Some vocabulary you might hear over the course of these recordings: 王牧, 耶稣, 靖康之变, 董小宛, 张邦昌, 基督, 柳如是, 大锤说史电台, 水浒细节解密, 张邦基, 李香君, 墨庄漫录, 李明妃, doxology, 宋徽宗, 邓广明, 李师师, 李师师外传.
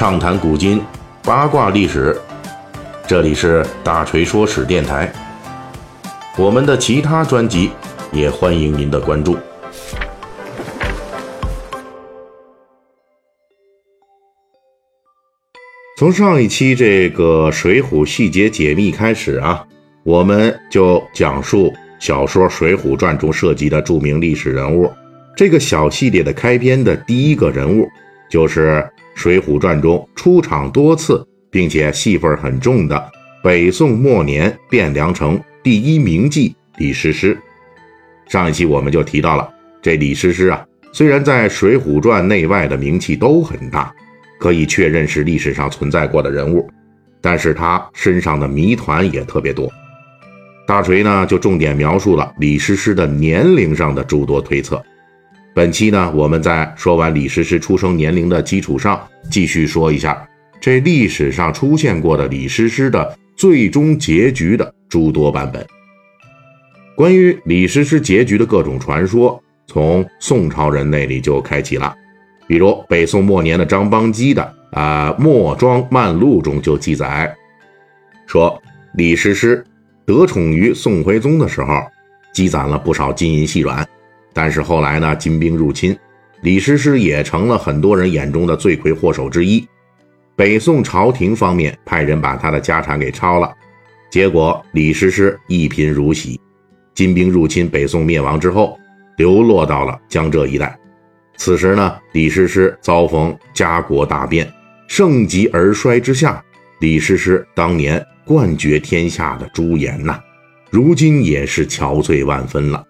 畅谈古今，八卦历史。这里是大锤说史电台。我们的其他专辑也欢迎您的关注。从上一期这个水浒细节解密开始啊，我们就讲述小说《水浒传》中涉及的著名历史人物。这个小系列的开篇的第一个人物，就是《水浒传》中出场多次并且戏份很重的北宋末年汴梁城第一名妓李师师。上一期我们就提到了，这李师师啊，虽然在《水浒传》内外的名气都很大，可以确认是历史上存在过的人物，但是他身上的谜团也特别多。大锤呢就重点描述了李师师的年龄上的诸多推测。本期呢，我们在说完李师师出生年龄的基础上，继续说一下这历史上出现过的李师师的最终结局的诸多版本。关于李师师结局的各种传说，从宋朝人那里就开启了。比如北宋末年的张邦基的墨庄漫录中就记载说，李师师得宠于宋徽宗的时候，积攒了不少金银细软，但是后来呢，金兵入侵，李师师也成了很多人眼中的罪魁祸首之一。北宋朝廷方面派人把他的家产给抄了，结果李师师一贫如洗，金兵入侵北宋灭亡之后，流落到了江浙一带。此时呢，李师师遭逢家国大变，盛极而衰之下，李师师当年冠绝天下的朱颜呐，如今也是憔悴万分了。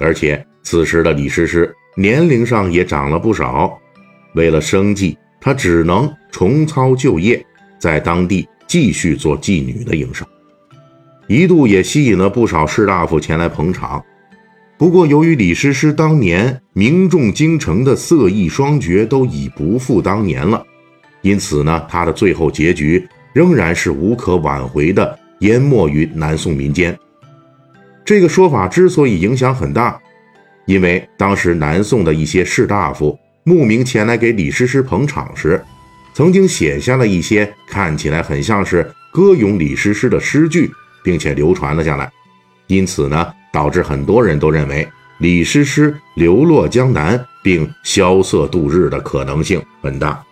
而且此时的李师师年龄上也长了不少，为了生计，他只能重操旧业，在当地继续做妓女的营生，一度也吸引了不少士大夫前来捧场。不过由于李师师当年名重京城的色艺双绝都已不复当年了，因此呢，他的最后结局仍然是无可挽回的淹没于南宋民间。这个说法之所以影响很大，因为当时南宋的一些士大夫慕名前来给李师师捧场时，曾经写下了一些看起来很像是歌咏李师师的诗句，并且流传了下来。因此呢，导致很多人都认为李师师流落江南并萧瑟度日的可能性很大。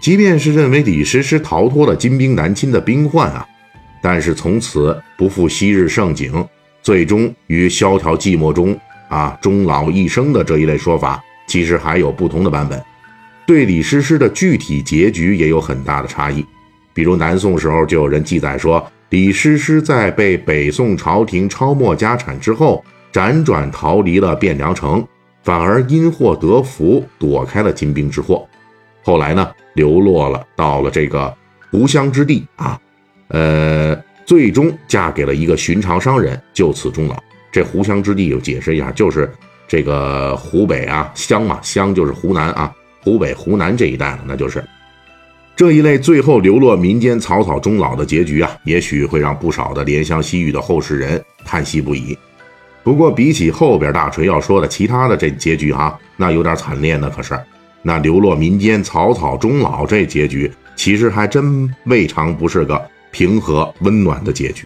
即便是认为李师师逃脱了金兵南侵的兵患啊，但是从此不复昔日盛景，最终于萧条寂寞中终老一生的这一类说法，其实还有不同的版本，对李师师的具体结局也有很大的差异。比如南宋时候就有人记载说，李师师在被北宋朝廷抄没家产之后，辗转逃离了汴梁城，反而因祸得福，躲开了金兵之祸。后来呢，流落了到了这个湖湘之地最终嫁给了一个寻常商人，就此终老。这湖湘之地有解释一下，就是这个湖北湘嘛，湘就是湖南湖北湖南这一带呢，那就是这一类最后流落民间草草终老的结局也许会让不少的怜香惜玉的后世人叹息不已。不过比起后边大锤要说的其他的这结局那有点惨烈呢。可是那流落民间草草终老这结局，其实还真未尝不是个平和温暖的结局。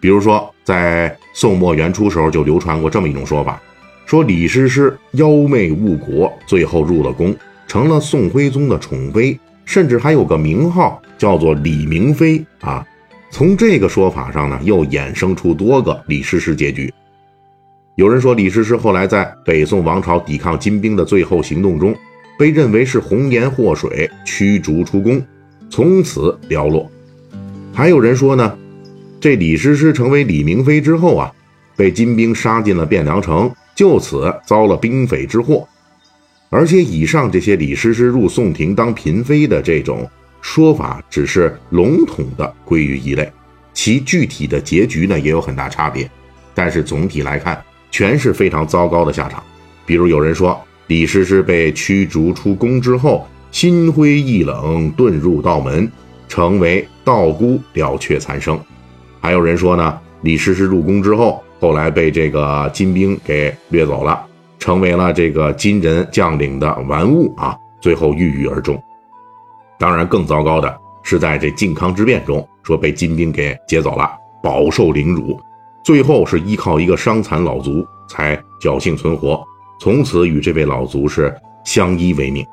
比如说在宋末元初时候就流传过这么一种说法，说李师师妖媚误国，最后入了宫，成了宋徽宗的宠妃，甚至还有个名号叫做李明妃从这个说法上呢，又衍生出多个李师师结局。有人说李师师后来在北宋王朝抵抗金兵的最后行动中，被认为是红颜祸水，驱逐出宫，从此寥落。还有人说呢，这李师师成为李明妃之后被金兵杀进了汴梁城，就此遭了兵匪之祸。而且以上这些李师师入宋廷当嫔妃的这种说法，只是笼统的归于一类，其具体的结局呢也有很大差别，但是总体来看全是非常糟糕的下场。比如有人说，李师师被驱逐出宫之后，心灰意冷，遁入道门，成为道姑，了却残生。还有人说呢，李师师入宫之后，后来被这个金兵给掠走了，成为了这个金人将领的玩物最后郁郁而终。当然更糟糕的是在这靖康之变中说被金兵给劫走了，饱受凌辱，最后是依靠一个伤残老卒才侥幸存活，从此与这位老卒是相依为命。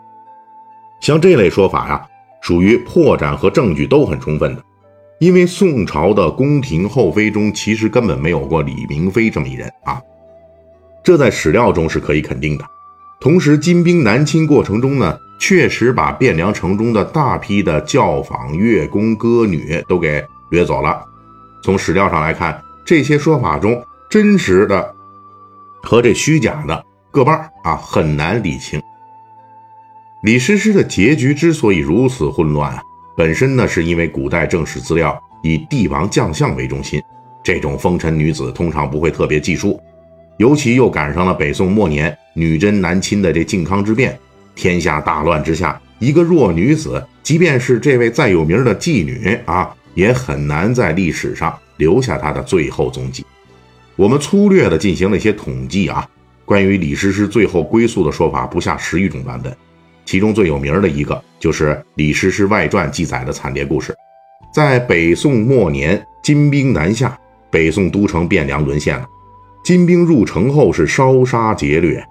像这类说法啊，属于破绽和证据都很充分的，因为宋朝的宫廷后妃中其实根本没有过李明妃这么一人啊，这在史料中是可以肯定的。同时金兵南侵过程中呢，确实把汴梁城中的大批的教坊、乐工、歌女都给掠走了。从史料上来看，这些说法中真实的和这虚假的各半啊，很难理清。李师师的结局之所以如此混乱啊，本身呢是因为古代正史资料以帝王将相为中心，这种风尘女子通常不会特别记述，尤其又赶上了北宋末年女真南侵的这靖康之变，天下大乱之下，一个弱女子，即便是这位再有名的妓女啊，也很难在历史上留下她的最后踪迹。我们粗略的进行了一些统计啊，关于李师师最后归宿的说法不下10余种版本，其中最有名的一个就是《李师师外传》记载的惨烈故事。在北宋末年，金兵南下，北宋都城汴梁沦陷了。金兵入城后是烧杀劫掠，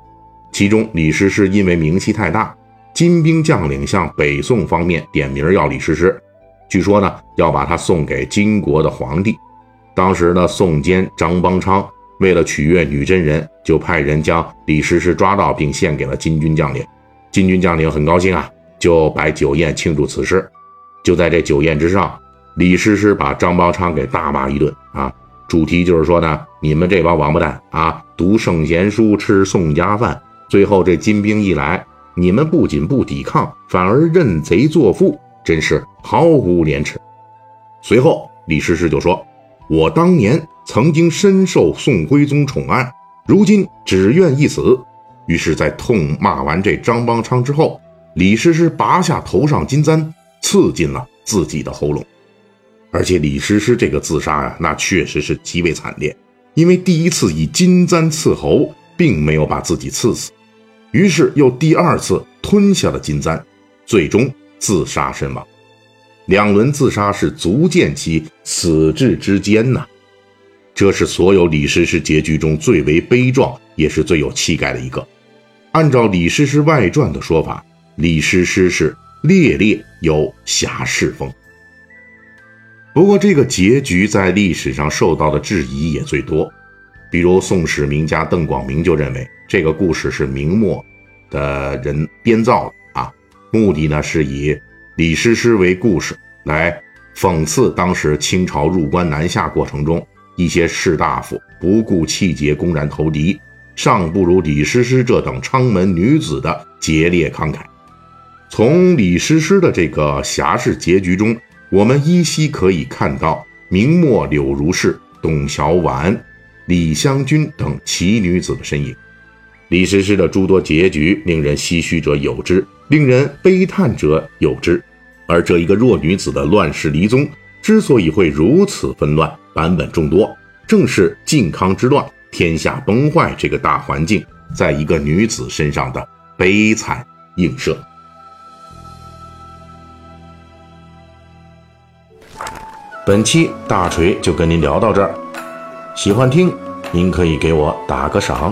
其中李师师因为名气太大，金兵将领向北宋方面点名要李师师，据说呢要把他送给金国的皇帝。当时呢，宋监张邦昌为了取悦女真人，就派人将李师师抓到并献给了金军将领。金军将领很高兴啊，就摆酒宴庆祝此事。就在这酒宴之上，李师师把张邦昌给大骂一顿啊，主题就是说呢，你们这帮王八蛋啊，读圣贤书，吃宋家饭，最后这金兵一来，你们不仅不抵抗，反而认贼作父，真是毫无廉耻。随后李师师就说，我当年曾经深受宋徽宗宠爱，如今只愿一死。于是在痛骂完这张邦昌之后，李师师拔下头上金簪，刺进了自己的喉咙。而且李师师这个自杀啊，那确实是极为惨烈，因为第一次以金簪刺喉并没有把自己刺死，于是又第二次吞下了金簪，最终自杀身亡。两轮自杀是足见其死志之坚呐。这是所有李师师结局中最为悲壮也是最有气概的一个。按照《李师师外传》的说法，李师师是烈烈有侠士风。不过这个结局在历史上受到的质疑也最多，比如宋史名家邓广明就认为这个故事是明末的人编造的啊，目的呢是以李师师为故事来讽刺当时清朝入关南下过程中一些士大夫不顾气节公然投敌，尚不如李师师这等娼门女子的节烈慷慨。从李师师的这个侠士结局中，我们依稀可以看到明末柳如是、董小宛、李香君等奇女子的身影。李师师的诸多结局令人唏嘘者有之，令人悲叹者有之，而这一个弱女子的乱世离宗之所以会如此纷乱，版本众多，正是靖康之乱天下崩坏这个大环境在一个女子身上的悲惨映射。本期大锤就跟您聊到这儿，喜欢听您可以给我打个赏。